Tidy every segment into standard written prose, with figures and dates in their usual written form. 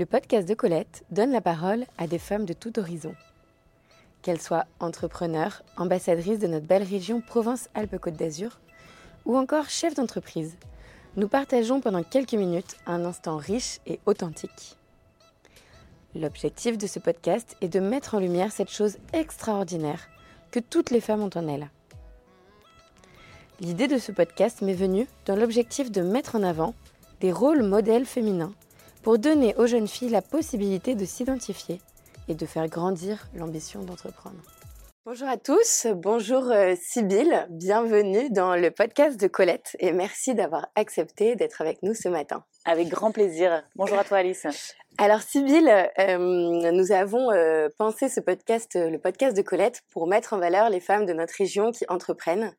Le podcast de Colette donne la parole à des femmes de tout horizon. Qu'elles soient entrepreneurs, ambassadrices de notre belle région Provence-Alpes-Côte d'Azur ou encore chefs d'entreprise, nous partageons pendant quelques minutes un instant riche et authentique. L'objectif de ce podcast est de mettre en lumière cette chose extraordinaire que toutes les femmes ont en elles. L'idée de ce podcast m'est venue dans l'objectif de mettre en avant des rôles modèles féminins pour donner aux jeunes filles la possibilité de s'identifier et de faire grandir l'ambition d'entreprendre. Bonjour à tous, bonjour Sibylle, bienvenue dans le podcast de Colette et merci d'avoir accepté d'être avec nous ce matin. Avec grand plaisir, bonjour à toi Alice. Alors Sibylle, nous avons pensé ce podcast, le podcast de Colette, pour mettre en valeur les femmes de notre région qui entreprennent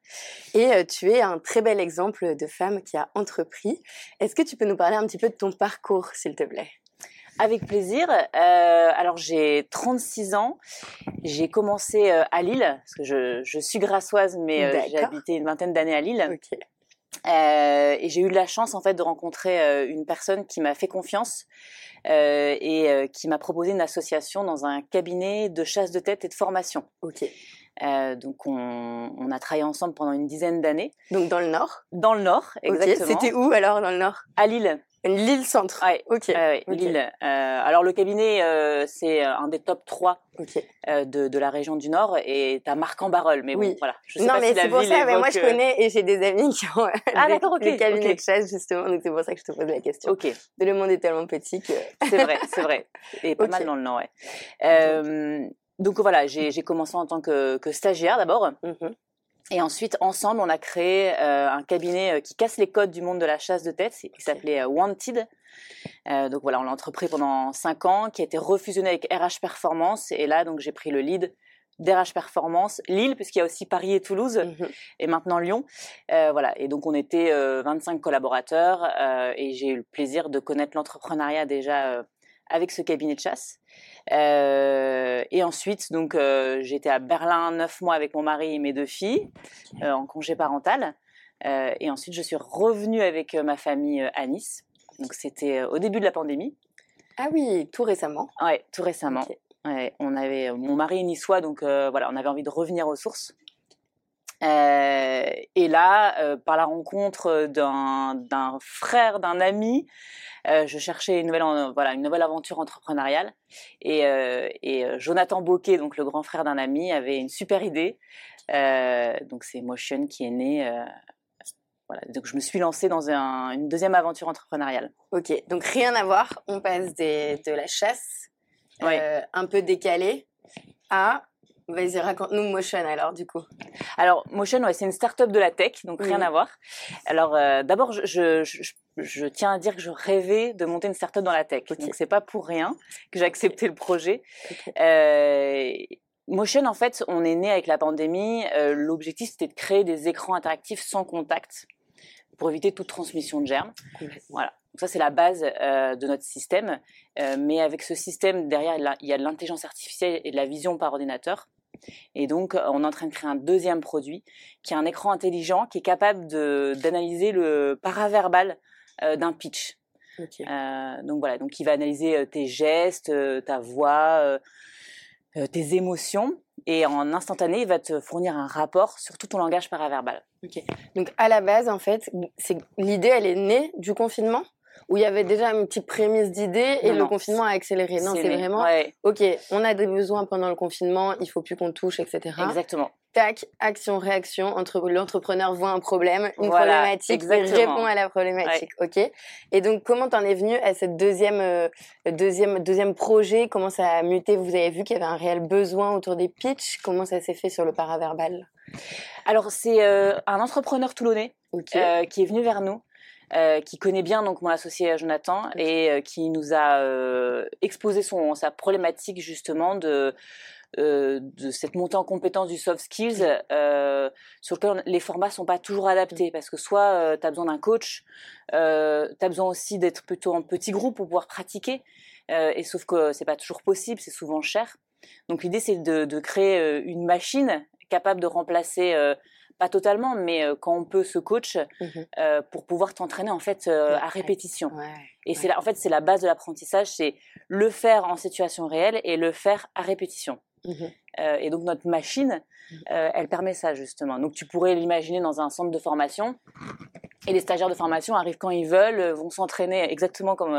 et tu es un très bel exemple de femme qui a entrepris. Est-ce que tu peux nous parler un petit peu de ton parcours s'il te plaît ? Avec plaisir. Alors, j'ai 36 ans. J'ai commencé à Lille, parce que je suis grassoise, mais j'ai habité une vingtaine d'années à Lille. Okay. Et j'ai eu de la chance, en fait, de rencontrer une personne qui m'a fait confiance et qui m'a proposé une association dans un cabinet de chasse de tête et de formation. Ok. Donc, on a travaillé ensemble pendant une dizaine d'années. Donc, dans le Nord ? Dans le Nord, exactement. Okay. C'était où, alors, dans le Nord ? À Lille. Lille Centre. Ouais, okay. Okay. Lille. Alors le cabinet, c'est un des top 3 okay. de la région du Nord et t'as Marc-en-Barœul. Mais bon, oui. Voilà. Je sais non, pas mais si c'est la pour ville ça. Mais moi, je connais et j'ai des amis qui ont des cabinets de chasse justement. Donc c'est pour ça que je te pose la question. Ok. Le monde est tellement petit que c'est vrai, c'est vrai. Et pas mal dans le Nord, ouais. Donc voilà, j'ai commencé en tant que stagiaire d'abord. Mm-hmm. Et ensuite, ensemble, on a créé un cabinet qui casse les codes du monde de la chasse de tête, qui s'appelait WANT-ID. Donc voilà, on l'a entrepris pendant 5 ans, qui a été refusionné avec RH Performance. Et là, donc, j'ai pris le lead d'RH Performance, Lille, puisqu'il y a aussi Paris et Toulouse, et maintenant Lyon. Voilà, et donc on était 25 collaborateurs et j'ai eu le plaisir de connaître l'entrepreneuriat déjà avec ce cabinet de chasse. Et ensuite, donc, j'étais à Berlin 9 mois avec mon mari et mes 2 filles en congé parental. Et ensuite, je suis revenue avec ma famille à Nice. Donc, c'était au début de la pandémie. Ah oui, tout récemment. Oui, tout récemment. Okay. Ouais, on avait, mon mari est niçois, donc voilà, on avait envie de revenir aux sources. Et là, par la rencontre d'un frère, d'un ami, je cherchais une nouvelle aventure entrepreneuriale. Et Jonathan Bocquet, donc le grand frère d'un ami, avait une super idée. Donc c'est Motion qui est né. Voilà. Donc je me suis lancée dans une deuxième aventure entrepreneuriale. Ok, donc rien à voir. On passe de la chasse, un peu décalée, à... Vas-y, raconte-nous Motion alors, du coup. Alors, Motion, c'est une start-up de la tech, donc rien à voir. Alors, d'abord, je tiens à dire que je rêvais de monter une start-up dans la tech. Okay. Donc, ce n'est pas pour rien que j'ai accepté le projet. Okay. Motion, en fait, on est né avec la pandémie. L'objectif, c'était de créer des écrans interactifs sans contact pour éviter toute transmission de germes. Okay. Voilà. Donc ça, c'est la base de notre système. Mais avec ce système, derrière, il y a de l'intelligence artificielle et de la vision par ordinateur. Et donc, on est en train de créer un deuxième produit qui est un écran intelligent qui est capable d'analyser le paraverbal d'un pitch. Okay. Donc voilà, donc il va analyser tes gestes, ta voix, tes émotions. Et en instantané, il va te fournir un rapport sur tout ton langage paraverbal. Okay. Donc à la base, en fait, l'idée, elle est née du confinement ? Où il y avait déjà une petite prémisse d'idées et le confinement a accéléré. Non, c'est vraiment, ok, on a des besoins pendant le confinement, il ne faut plus qu'on touche, etc. Exactement. Tac, action, réaction, l'entrepreneur voit un problème, problématique, il répond à la problématique, ok. Et donc, comment t'en es venu à cette deuxième projet ? Comment ça a muté ? Vous avez vu qu'il y avait un réel besoin autour des pitchs. Comment ça s'est fait sur le paraverbal ? Alors, c'est un entrepreneur toulonnais qui est venu vers nous. Qui connaît bien donc mon associé Jonathan et qui nous a exposé sa problématique justement de cette montée en compétence du soft skills sur lequel les formats ne sont pas toujours adaptés parce que soit tu as besoin d'un coach, tu as besoin aussi d'être plutôt en petit groupe pour pouvoir pratiquer et sauf que ce n'est pas toujours possible, c'est souvent cher. Donc l'idée c'est de créer une machine capable de remplacer pas totalement, mais quand on peut se coach pour pouvoir t'entraîner en fait à répétition. Ouais. Et c'est en fait c'est la base de l'apprentissage, c'est le faire en situation réelle et le faire à répétition. Et donc notre machine, elle permet ça justement. Donc tu pourrais l'imaginer dans un centre de formation. Et les stagiaires de formation arrivent quand ils veulent, vont s'entraîner exactement comme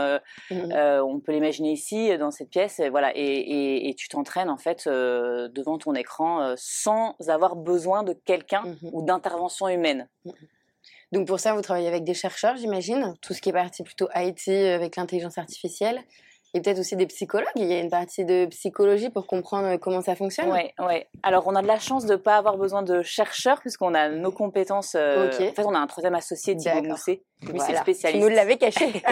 on peut l'imaginer ici, dans cette pièce. Et, voilà, et tu t'entraînes en fait devant ton écran sans avoir besoin de quelqu'un ou d'intervention humaine. Donc pour ça, vous travaillez avec des chercheurs, j'imagine, tout ce qui est partie plutôt IT avec l'intelligence artificielle. Et peut-être aussi des psychologues, il y a une partie de psychologie pour comprendre comment ça fonctionne. Oui. Alors, on a de la chance de ne pas avoir besoin de chercheurs, puisqu'on a nos compétences. En fait, on a un troisième associé, Thibault Mousset, qui est spécialiste. Tu nous l'avais caché.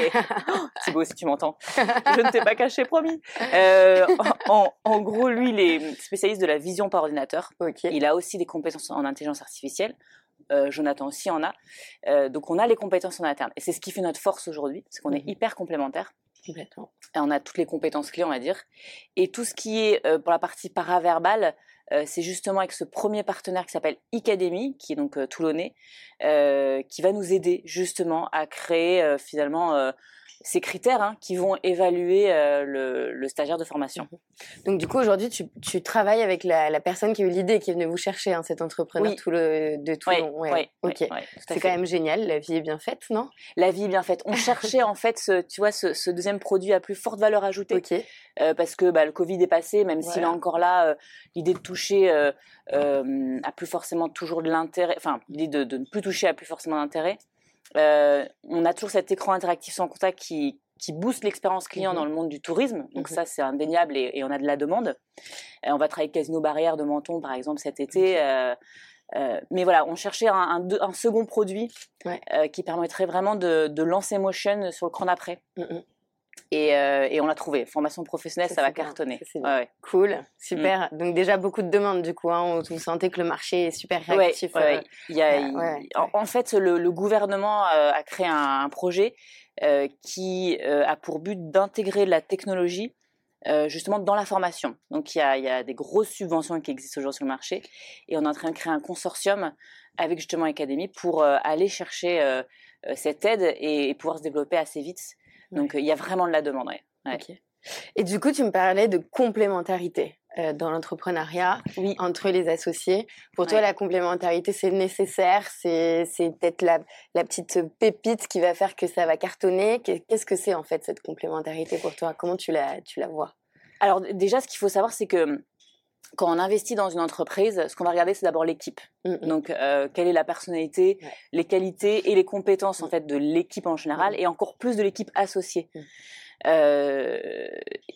Thibault, si tu m'entends, je ne t'ai pas caché, promis. En gros, lui, il est spécialiste de la vision par ordinateur. Okay. Il a aussi des compétences en intelligence artificielle. Jonathan aussi en a. Donc, on a les compétences en interne. Et c'est ce qui fait notre force aujourd'hui, c'est qu'on est hyper complémentaires. Complètement. Et on a toutes les compétences clés, on va dire. Et tout ce qui est pour la partie paraverbale, c'est justement avec ce premier partenaire qui s'appelle e-cademy, qui est donc toulonnais, qui va nous aider justement à créer finalement ces critères qui vont évaluer le stagiaire de formation. Donc du coup, aujourd'hui, tu travailles avec la personne qui a eu l'idée, qui est venue vous chercher, cet entrepreneur de Toulon. Oui, c'est quand même génial, la vie est bien faite, non ? La vie est bien faite. On cherchait en fait, ce deuxième produit à plus forte valeur ajoutée, parce que le Covid est passé, même s'il est encore là, l'idée de toucher à plus forcément toujours de l'intérêt, enfin, l'idée de ne plus toucher à plus forcément d'intérêt. On a toujours cet écran interactif sans contact qui booste l'expérience client dans le monde du tourisme. Donc ça, c'est indéniable et on a de la demande. On va travailler avec Casino Barrière de Menton, par exemple, cet été. Mais voilà, on cherchait un second produit qui permettrait vraiment de lancer Motion sur le cran d'après. Et on l'a trouvé. Formation professionnelle, ça va cartonner. Ouais. Cool, super. Donc déjà beaucoup de demandes du coup. Vous sentez que le marché est super réactif. En fait, le gouvernement a créé un projet qui a pour but d'intégrer la technologie justement dans la formation. Donc il y a des grosses subventions qui existent aujourd'hui sur le marché. Et on est en train de créer un consortium avec justement Academy pour aller chercher cette aide et pouvoir se développer assez vite. Donc, il y a vraiment de la demande. Ouais. Okay. Et du coup, tu me parlais de complémentarité dans l'entrepreneuriat entre les associés. Pour toi, la complémentarité, c'est nécessaire. C'est peut-être la petite pépite qui va faire que ça va cartonner. Qu'est-ce que c'est en fait cette complémentarité pour toi ? Comment tu la vois ? Alors déjà, ce qu'il faut savoir, c'est que quand on investit dans une entreprise, ce qu'on va regarder, c'est d'abord l'équipe. Donc, quelle est la personnalité, les qualités et les compétences en fait de l'équipe en général, et encore plus de l'équipe associée.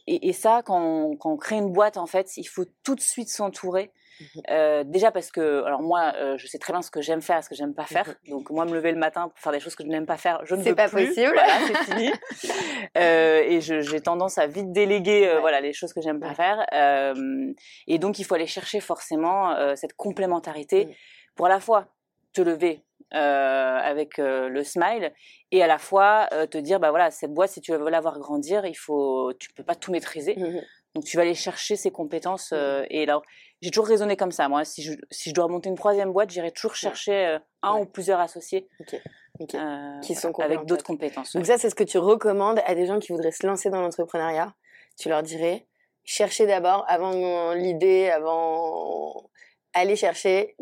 Et ça, quand on crée une boîte, en fait, il faut tout de suite s'entourer. Déjà parce que, alors moi, je sais très bien ce que j'aime faire et ce que j'aime pas faire. Donc moi, me lever le matin pour faire des choses que je n'aime pas faire, je ne veux plus. C'est pas possible. Voilà, c'est fini. Et j'ai tendance à vite déléguer, voilà, les choses que j'aime pas faire. Et donc il faut aller chercher forcément cette complémentarité pour à la fois te lever avec le smile et à la fois te dire, bah voilà, cette boîte, si tu veux la voir grandir, tu peux pas tout maîtriser. Donc tu vas aller chercher ces compétences et là. J'ai toujours raisonné comme ça, moi. Si je dois monter une troisième boîte, j'irai toujours chercher un ou plusieurs associés qui sont avec d'autres compétences. Donc ça, c'est ce que tu recommandes à des gens qui voudraient se lancer dans l'entrepreneuriat. Tu leur dirais, cherchez d'abord, avant l'idée, allez chercher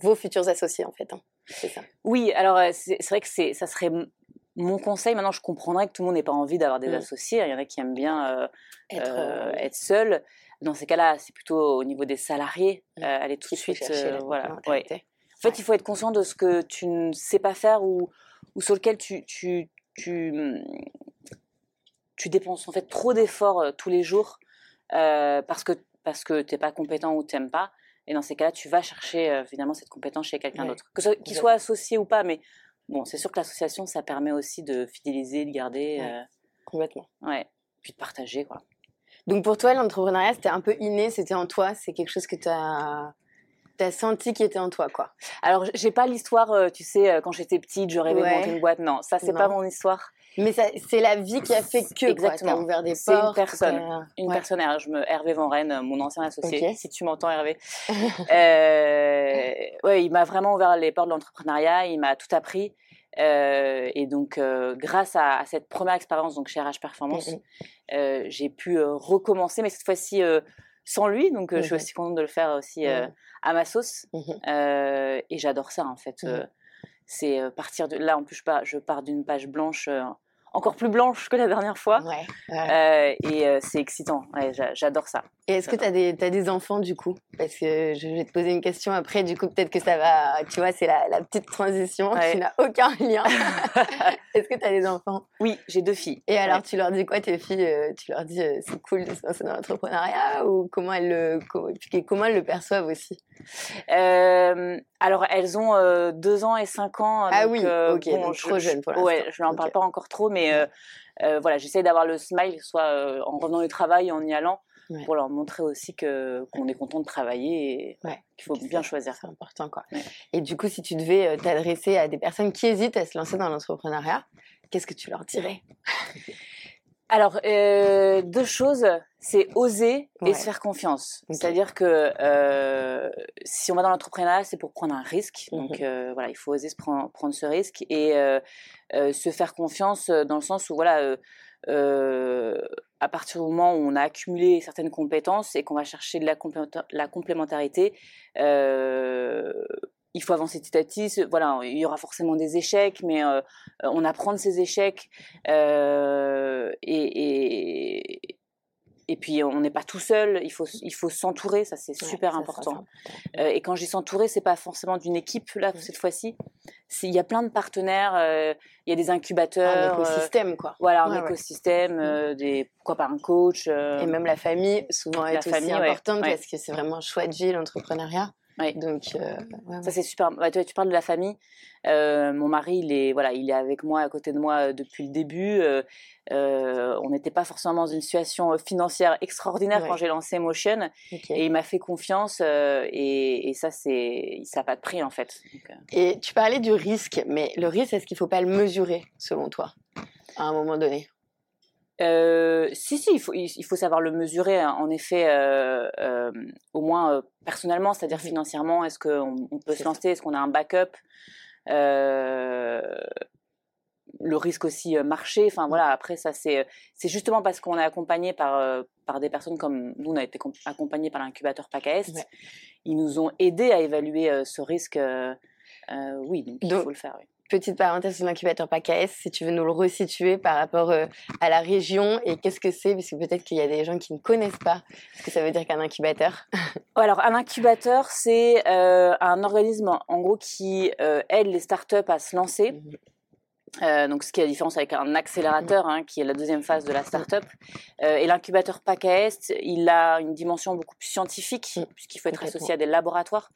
vos futurs associés, en fait. C'est ça. Oui, alors c'est vrai que ça serait mon conseil. Maintenant, je comprendrais que tout le monde n'ait pas envie d'avoir des associés. Il y en a qui aiment bien être seul. Dans ces cas-là, c'est plutôt au niveau des salariés, aller tout de suite. Voilà. En fait, il faut être conscient de ce que tu ne sais pas faire ou sur lequel tu dépenses en fait trop d'efforts tous les jours parce que tu n'es pas compétent ou tu n'aimes pas. Et dans ces cas-là, tu vas chercher finalement cette compétence chez quelqu'un d'autre, qu'il soit associé ou pas. Mais bon, c'est sûr que l'association, ça permet aussi de fidéliser, de garder. Complètement. Puis de partager, quoi. Donc pour toi, l'entrepreneuriat, c'était un peu inné, c'était en toi, c'est quelque chose que tu as senti qui était en toi, quoi. Alors, j'ai pas l'histoire, tu sais, quand j'étais petite, je rêvais de monter une boîte. Non, ça, c'est pas mon histoire. Mais ça, c'est la vie qui a fait que exactement. Quoi, ouvert des c'est portes. C'est une personne. Hervé Van Rennes, mon ancien associé. Okay. Si tu m'entends, Hervé. Ouais, il m'a vraiment ouvert les portes de l'entrepreneuriat. Il m'a tout appris. Et donc, grâce à cette première expérience donc chez RH Performance, j'ai pu recommencer, mais cette fois-ci sans lui. Donc, je suis aussi contente de le faire aussi à ma sauce. Et j'adore ça, en fait. C'est partir de là, en plus, je pars d'une page blanche, encore plus blanche que la dernière fois. C'est excitant. Ouais, j'adore ça. Et est-ce que tu as des enfants, du coup ? Parce que je vais te poser une question après. Du coup, peut-être que ça va... Tu vois, c'est la petite transition qui n'a aucun lien. Est-ce que tu as des enfants ? Oui, j'ai 2 filles. Et alors, tu leur dis quoi, tes filles ? Tu leur dis « c'est cool de se lancer dans l'entrepreneuriat » ou comment elles le perçoivent aussi ? Alors, elles ont 2 ans et 5 ans. Ah donc, oui, ok, donc trop jeune pour l'instant. Ouais, je n'en parle pas encore trop, mais voilà, j'essaie d'avoir le smile, soit en revenant du travail, en y allant. Ouais. Pour leur montrer aussi qu'on est content de travailler et qu'il faut bien choisir. C'est important, quoi. Ouais. Et du coup, si tu devais t'adresser à des personnes qui hésitent à se lancer dans l'entrepreneuriat, qu'est-ce que tu leur dirais ? Alors, 2 choses, c'est oser et se faire confiance. Okay. C'est-à-dire que si on va dans l'entrepreneuriat, c'est pour prendre un risque. Donc, voilà, il faut oser prendre ce risque et se faire confiance dans le sens où, voilà... à partir du moment où on a accumulé certaines compétences et qu'on va chercher de la complémentarité, il faut avancer petit à petit. Voilà, il y aura forcément des échecs, mais on apprend de ces échecs. Et puis, on n'est pas tout seul. Il faut s'entourer. Ça, c'est super important. Et quand je dis s'entourer, c'est pas forcément d'une équipe, là, cette fois-ci. Il y a plein de partenaires. Il y a des incubateurs. Un écosystème, quoi. Voilà, un écosystème. Pourquoi pas un coach. Et même la famille, souvent, est aussi importante parce que c'est vraiment un choix de vie, l'entrepreneuriat. Ouais. Donc, ça, c'est super. Ouais, tu parles de la famille. Mon mari, il est avec moi, à côté de moi depuis le début. On n'était pas forcément dans une situation financière extraordinaire quand j'ai lancé Motion. Okay. Et il m'a fait confiance. Et ça, ça n'a pas de prix, en fait. Donc, Et tu parlais du risque. Mais le risque, est-ce qu'il ne faut pas le mesurer, selon toi, à un moment donné ? Si, il faut savoir le mesurer, hein. En effet, au moins personnellement, c'est-à-dire financièrement, est-ce qu'on peut se lancer, est-ce qu'on a un backup, le risque aussi marché, enfin voilà, après ça c'est justement parce qu'on est accompagné par des personnes comme nous, on a été accompagnés par l'incubateur PACA Est, ils nous ont aidés à évaluer ce risque, oui, donc il faut le faire, oui. Petite parenthèse sur l'incubateur PACA Est, si tu veux nous le resituer par rapport à la région et qu'est-ce que c'est, parce que peut-être qu'il y a des gens qui ne connaissent pas ce que ça veut dire qu'un incubateur. Alors, un incubateur, c'est un organisme en gros qui aide les startups à se lancer. Donc, ce qui est la différence avec un accélérateur, hein, qui est la 2e phase de la start-up. Et l'incubateur PACA Est, il a une dimension beaucoup plus scientifique, puisqu'il faut être associé à des laboratoires.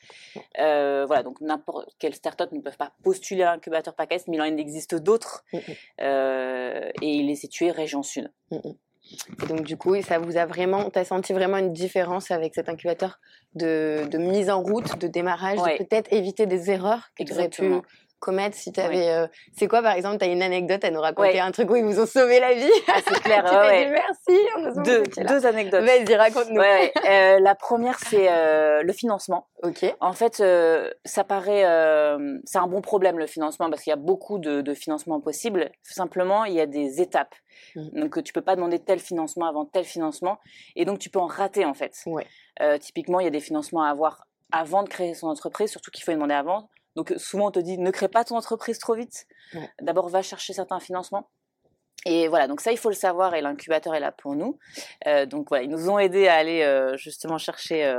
Voilà, donc n'importe quelle start-up ne peut pas postuler à l'incubateur PACA Est, mais il en existe d'autres. Et il est situé région sud. Et donc, du coup, ça vous a vraiment, t'as senti vraiment une différence avec cet incubateur de mise en route, de démarrage, de peut-être éviter des erreurs que tu aurais pu... commettre si t'avais... c'est quoi, par exemple, t'as une anecdote à nous raconter, un truc où ils vous ont sauvé la vie. Ah, c'est clair. Tu t'es dit merci. On deux anecdotes. Vas-y, raconte-nous. La première, c'est le financement. Ok. En fait, ça paraît... c'est un bon problème, le financement, parce qu'il y a beaucoup de financements possibles. Simplement, il y a des étapes. Donc, tu peux pas demander tel financement avant tel financement. Et donc, tu peux en rater, en fait. Ouais. Typiquement, il y a des financements à avoir avant de créer son entreprise, surtout qu'il faut les demander avant. Donc, souvent, on te dit, ne crée pas ton entreprise trop vite. D'abord, va chercher certains financements. Et voilà, donc ça, il faut le savoir et l'incubateur est là pour nous. Donc, voilà, ils nous ont aidés à aller justement chercher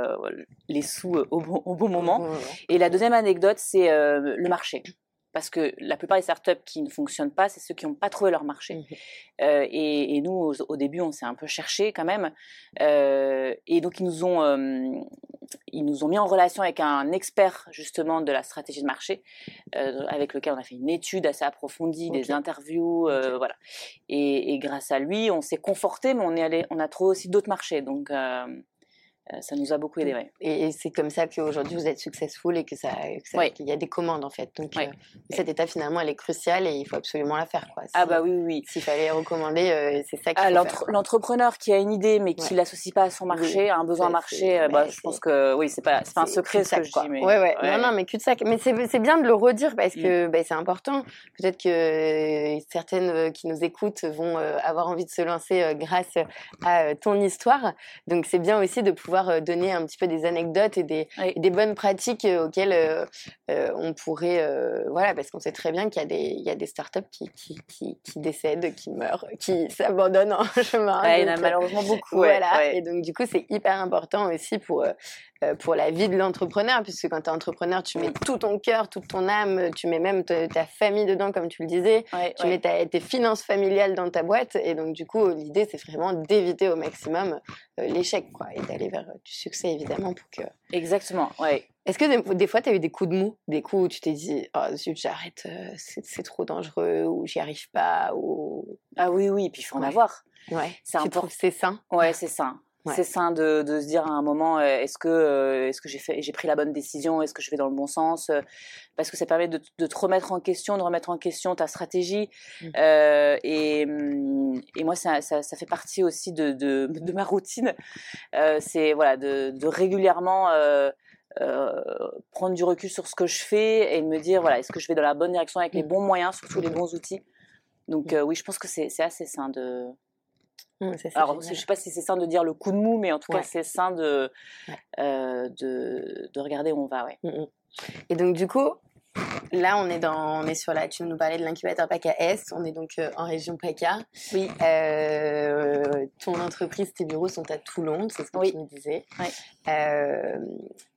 les sous au bon moment. Et la deuxième anecdote, c'est le marché. Parce que la plupart des startups qui ne fonctionnent pas, c'est ceux qui n'ont pas trouvé leur marché. Et nous, au début, on s'est un peu cherché quand même. Et donc, ils nous ont mis en relation avec un expert, justement, de la stratégie de marché, avec lequel on a fait une étude assez approfondie, des interviews, voilà. Et grâce à lui, on s'est conforté, mais on a trouvé aussi d'autres marchés. Donc, Ça nous a beaucoup aidé, oui. Et c'est comme ça qu'aujourd'hui, vous êtes successful et oui. qu'il y a des commandes, en fait. Donc, oui. Cette étape, finalement, elle est cruciale et il faut absolument la faire, quoi. Si, ah bah oui. S'il fallait recommander, c'est ça qu'il faut faire. L'entrepreneur qui a une idée, mais qui ne l'associe pas à son marché, à un besoin marché, je pense que, c'est pas un secret, ce que je dis. Ouais. Non, mais cul-de-sac. Mais c'est bien de le redire parce que c'est important. Peut-être que certaines qui nous écoutent vont avoir envie de se lancer grâce à ton histoire. Donc, c'est bien aussi de pouvoir donner un petit peu des anecdotes et des bonnes pratiques auxquelles on pourrait parce qu'on sait très bien qu'il y a des startups qui décèdent, qui meurent, qui s'abandonnent en chemin. Il y en a malheureusement beaucoup. Et donc du coup c'est hyper important aussi pour la vie de l'entrepreneur, puisque quand tu es entrepreneur tu mets tout ton cœur, toute ton âme, tu mets même ta famille dedans, comme tu le disais, tu mets tes finances familiales dans ta boîte, et donc du coup l'idée c'est vraiment d'éviter au maximum l'échec et d'aller vers du succès, évidemment, pour que... Exactement, ouais. Est-ce que des fois, tu as eu des coups de mou, des coups où tu t'es dit « Oh, zut, j'arrête, c'est trop dangereux » ou « J'y arrive pas » ou... Ah oui, puis il faut en avoir. Ouais. Tu trouves que c'est sain ? Ouais, c'est sain. Ouais. C'est sain de se dire à un moment, est-ce que j'ai pris la bonne décision, est-ce que je vais dans le bon sens, parce que ça permet de te remettre en question, de remettre en question ta stratégie. Et moi, ça fait partie aussi de ma routine. C'est de régulièrement prendre du recul sur ce que je fais et me dire est-ce que je vais dans la bonne direction avec les bons moyens, surtout les bons outils. Donc oui, je pense que c'est assez sain de... Alors, je ne sais pas si c'est sain de dire le coup de mou, mais en tout cas, c'est sain de regarder où on va. Ouais. Et donc, du coup, là, on est sur la... Tu nous parlais de l'incubateur PACA Est, on est donc en région PACA. Oui. Ton entreprise, tes bureaux sont à Toulon, c'est ce que tu me disais. Oui.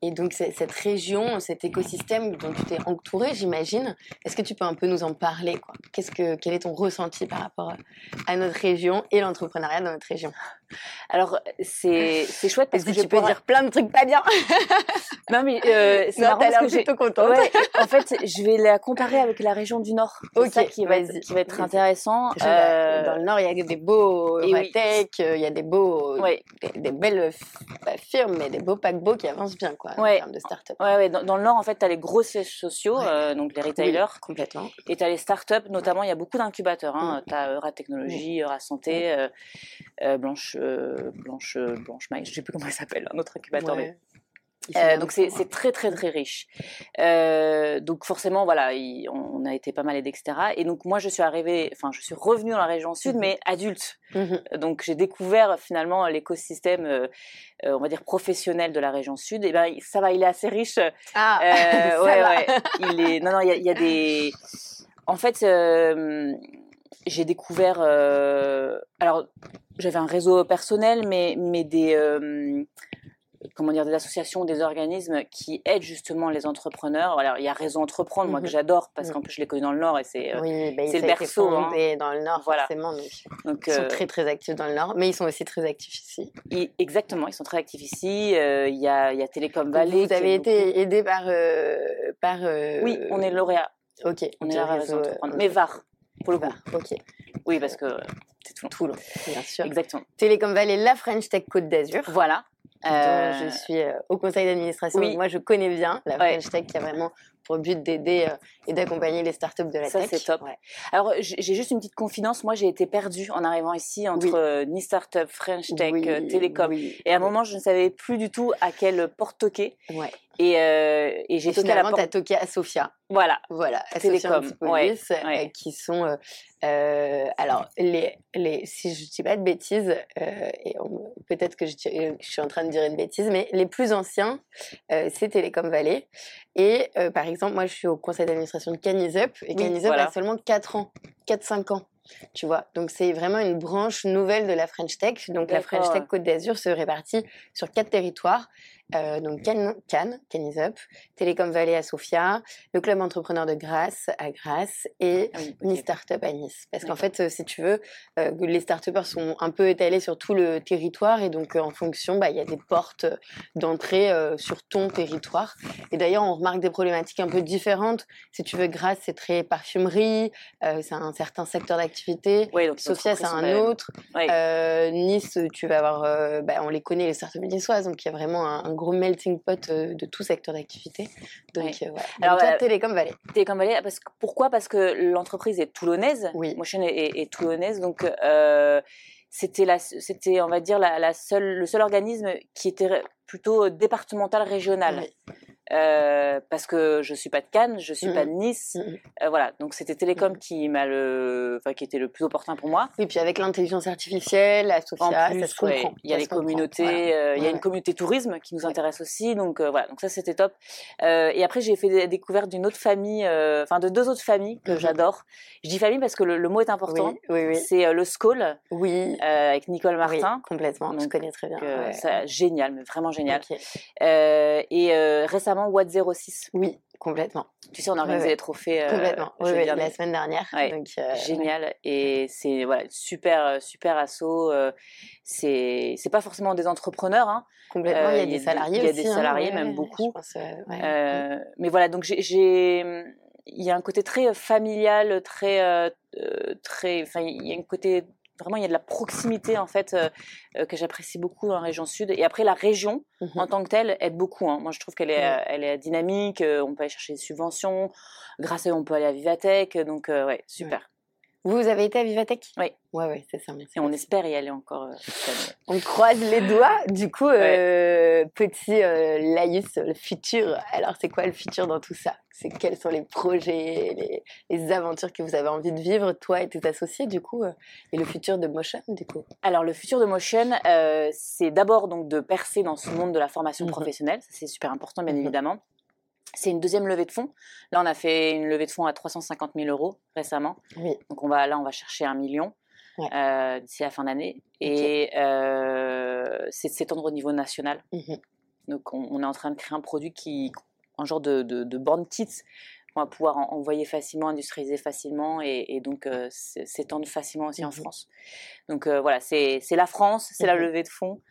Et donc, cette région, cet écosystème dont tu t'es entourée, j'imagine, est-ce que tu peux un peu nous en parler, quoi ? Quel est ton ressenti par rapport à notre région et l'entrepreneuriat dans notre région ? Alors, c'est chouette parce que tu peux dire plein de trucs pas bien. Non, mais c'est marrant parce que j'ai... plutôt contente. Ouais, en fait, je vais la comparer avec la région du Nord. C'est ça qui va être intéressant. Dans le Nord, il y a des beaux Euratech, il y a des beaux, des belles firmes, mais des beaux paquebots qui avancent bien, quoi, en termes de start-up. Ouais. Dans le Nord, en fait, tu as les gros sièges sociaux, donc les retailers. Oui, complètement. Et tu as les start-up, notamment, il y a beaucoup d'incubateurs. Tu as Euratechnologie, Eurasanté, Blanche Maille, je ne sais plus comment elle s'appelle, un autre incubateur. Ouais. Donc c'est très très très riche. Donc forcément on a été pas mal aidés, etc. Et donc moi je suis revenue dans la région sud, mais adulte. Donc j'ai découvert finalement l'écosystème, on va dire professionnel de la région sud. Et ben ça va, il est assez riche. Ah. Il est... Non il y a des... En fait j'ai découvert. Alors j'avais un réseau personnel, mais des des associations, des organismes qui aident justement les entrepreneurs. Alors, il y a Réseau Entreprendre, moi, que j'adore, parce qu'en plus, je les connais dans le Nord et c'est le berceau. Dans le Nord, forcément. Donc, ils sont très, très actifs dans le Nord, mais ils sont aussi très actifs ici. Exactement, ils sont très actifs ici. Il y a Télécom Valley. Vous avez été aidés par Oui, on est lauréat. OK. On est à Réseau Entreprendre. Mais VAR, pour le coup. OK. Oui, parce que c'est Toulon. Bien sûr. Exactement. Télécom Valley, la French Tech Côte d'Azur. Voilà. Je suis au conseil d'administration, donc moi je connais bien la French Tech qui a vraiment pour but d'aider et d'accompagner les startups de la tech. Ça c'est top. Ouais. Alors j'ai juste une petite confidence, moi j'ai été perdue en arrivant ici entre Nice Startup, French Tech, Télécom, et à un moment je ne savais plus du tout à quelle porte toquer. Ouais. Et j'ai toqué à la porte. T'as toqué à Sofia. Voilà. À Télécom, qui sont alors les si je dis pas de bêtises, peut-être que je suis en train de dire une bêtise, mais les plus anciens c'est Télécom Valley. Et par exemple, moi je suis au conseil d'administration de CANNES IS UP, et CANNES IS UP a seulement 4-5 ans. Tu vois, donc c'est vraiment une branche nouvelle de la French Tech. Donc la French Tech Côte d'Azur se répartit sur 4 territoires Donc CANNES IS UP, Télécom Valley à Sofia, le club entrepreneur de Grasse à Grasse et Nice Startup à Nice. Parce qu'en fait, si tu veux, les startupers sont un peu étalés sur tout le territoire et donc en fonction, il y a des portes d'entrée sur ton territoire. Et d'ailleurs, on remarque des problématiques un peu différentes. Si tu veux, Grasse, c'est très parfumerie, c'est un certain secteur d'activité. Ouais, donc, Sofia, c'est un autre. Ouais. Nice, tu vas avoir, on les connaît, les startups niçoises, donc il y a vraiment un gros melting pot de tout secteur d'activité. Donc, ouais. Alors, donc, toi, Télécom Valley. Télécom Valley, pourquoi ? Parce que l'entreprise est toulonnaise. Oui. Motion est toulonnaise, donc c'était, on va dire, le seul organisme qui était plutôt départemental, régional. Oui. Parce que je suis pas de Cannes, je suis pas de Nice, voilà. Donc c'était Télécom qui était le plus opportun pour moi. Et puis avec l'intelligence artificielle, à Sofia, ça se comprend. Il y a les communautés, il y a une communauté tourisme qui nous intéresse aussi, donc voilà. Donc ça c'était top. Et après j'ai fait la découverte d'une autre famille, de deux autres familles que j'adore. Je dis famille parce que le mot est important. Oui, oui, oui. C'est le Scoal. Oui. Avec Nicole Martin. Oui, complètement. Donc, je connais très bien. Ça, génial, mais vraiment génial. Okay. Et récemment. What 06. Oui, complètement. Tu sais, on a organisé les trophées complètement. La semaine dernière. Ouais. Donc, génial. Et c'est super assaut. C'est pas forcément des entrepreneurs. Hein. Complètement. Il y a des salariés. Il y a des salariés, même beaucoup. Pense, mais voilà, donc il y a un côté très familial, très. Enfin, il y a un côté vraiment, il y a de la proximité en fait que j'apprécie beaucoup en région sud. Et après, la région en tant que telle aide beaucoup. Hein. Moi, je trouve qu'elle est, elle est dynamique. On peut aller chercher des subventions. Grâce à eux, on peut aller à VivaTech. Donc, super. Ouais. Vous avez été à VivaTech ? Oui. Ouais, c'est ça. Merci. Et on espère y aller encore. On croise les doigts. Du coup, petit laïus, le futur. Alors, c'est quoi le futur dans tout ça ? C'est quels sont les projets, les aventures que vous avez envie de vivre, toi et tes associés, du coup, et le futur de Motion, du coup ? Alors, le futur de Motion, c'est d'abord donc de percer dans ce monde de la formation professionnelle. Ça, c'est super important, bien évidemment. C'est une deuxième levée de fonds. Là, on a fait une levée de fonds à 350 000 euros récemment. Oui. Donc, on va chercher 1 million d'ici la fin d'année. Okay. Et c'est de s'étendre au niveau national. Donc, on est en train de créer un produit qui, un genre de born kit, qu'on va pouvoir envoyer facilement, industrialiser facilement et donc s'étendre facilement aussi en France. Donc, voilà, c'est la France, c'est la levée de fonds.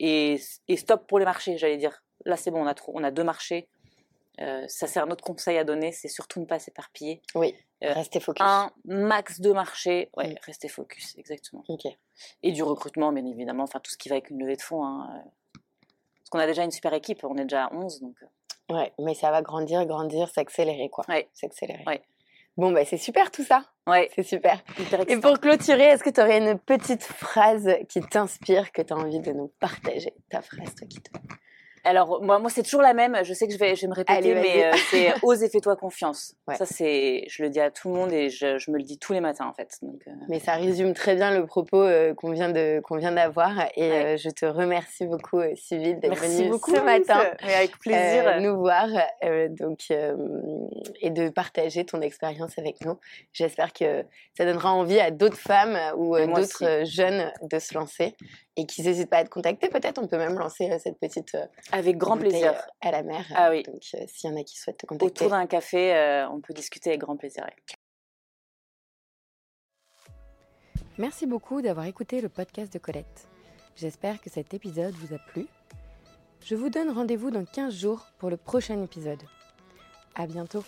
Et stop pour les marchés, j'allais dire. Là, c'est bon, on a 2 marchés. Ça, c'est un autre conseil à donner, c'est surtout ne pas s'éparpiller. Oui, rester focus. Un max de marchés, rester focus, exactement. Okay. Et du recrutement, bien évidemment, enfin tout ce qui va avec une levée de fonds. Hein. Parce qu'on a déjà une super équipe, on est déjà à 11. Donc... Oui, mais ça va grandir, s'accélérer, quoi. Oui, s'accélérer. Ouais. Bon, c'est super tout ça. Ouais. C'est super. Et pour clôturer, est-ce que tu aurais une petite phrase qui t'inspire, que tu as envie de nous partager ? Ta phrase, toi qui te... Alors, moi, c'est toujours la même. Je sais que je vais me répéter, mais c'est « Ose et fais-toi confiance ». Ça, je le dis à tout le monde et je me le dis tous les matins, en fait. Donc, mais ça résume très bien le propos qu'on vient d'avoir. Et je te remercie beaucoup, Sibylle, d'être venue ce matin. Et avec plaisir. Nous voir et de partager ton expérience avec nous. J'espère que ça donnera envie à d'autres femmes ou d'autres jeunes de se lancer. Et qu'ils n'hésitent pas à te contacter, peut-être on peut même lancer cette petite avec grand plaisir à la mer. Ah oui. Donc s'il y en a qui souhaitent te contacter autour d'un café, on peut discuter avec grand plaisir. Merci beaucoup d'avoir écouté le podcast de Colette. J'espère que cet épisode vous a plu. Je vous donne rendez-vous dans 15 jours pour le prochain épisode. À bientôt.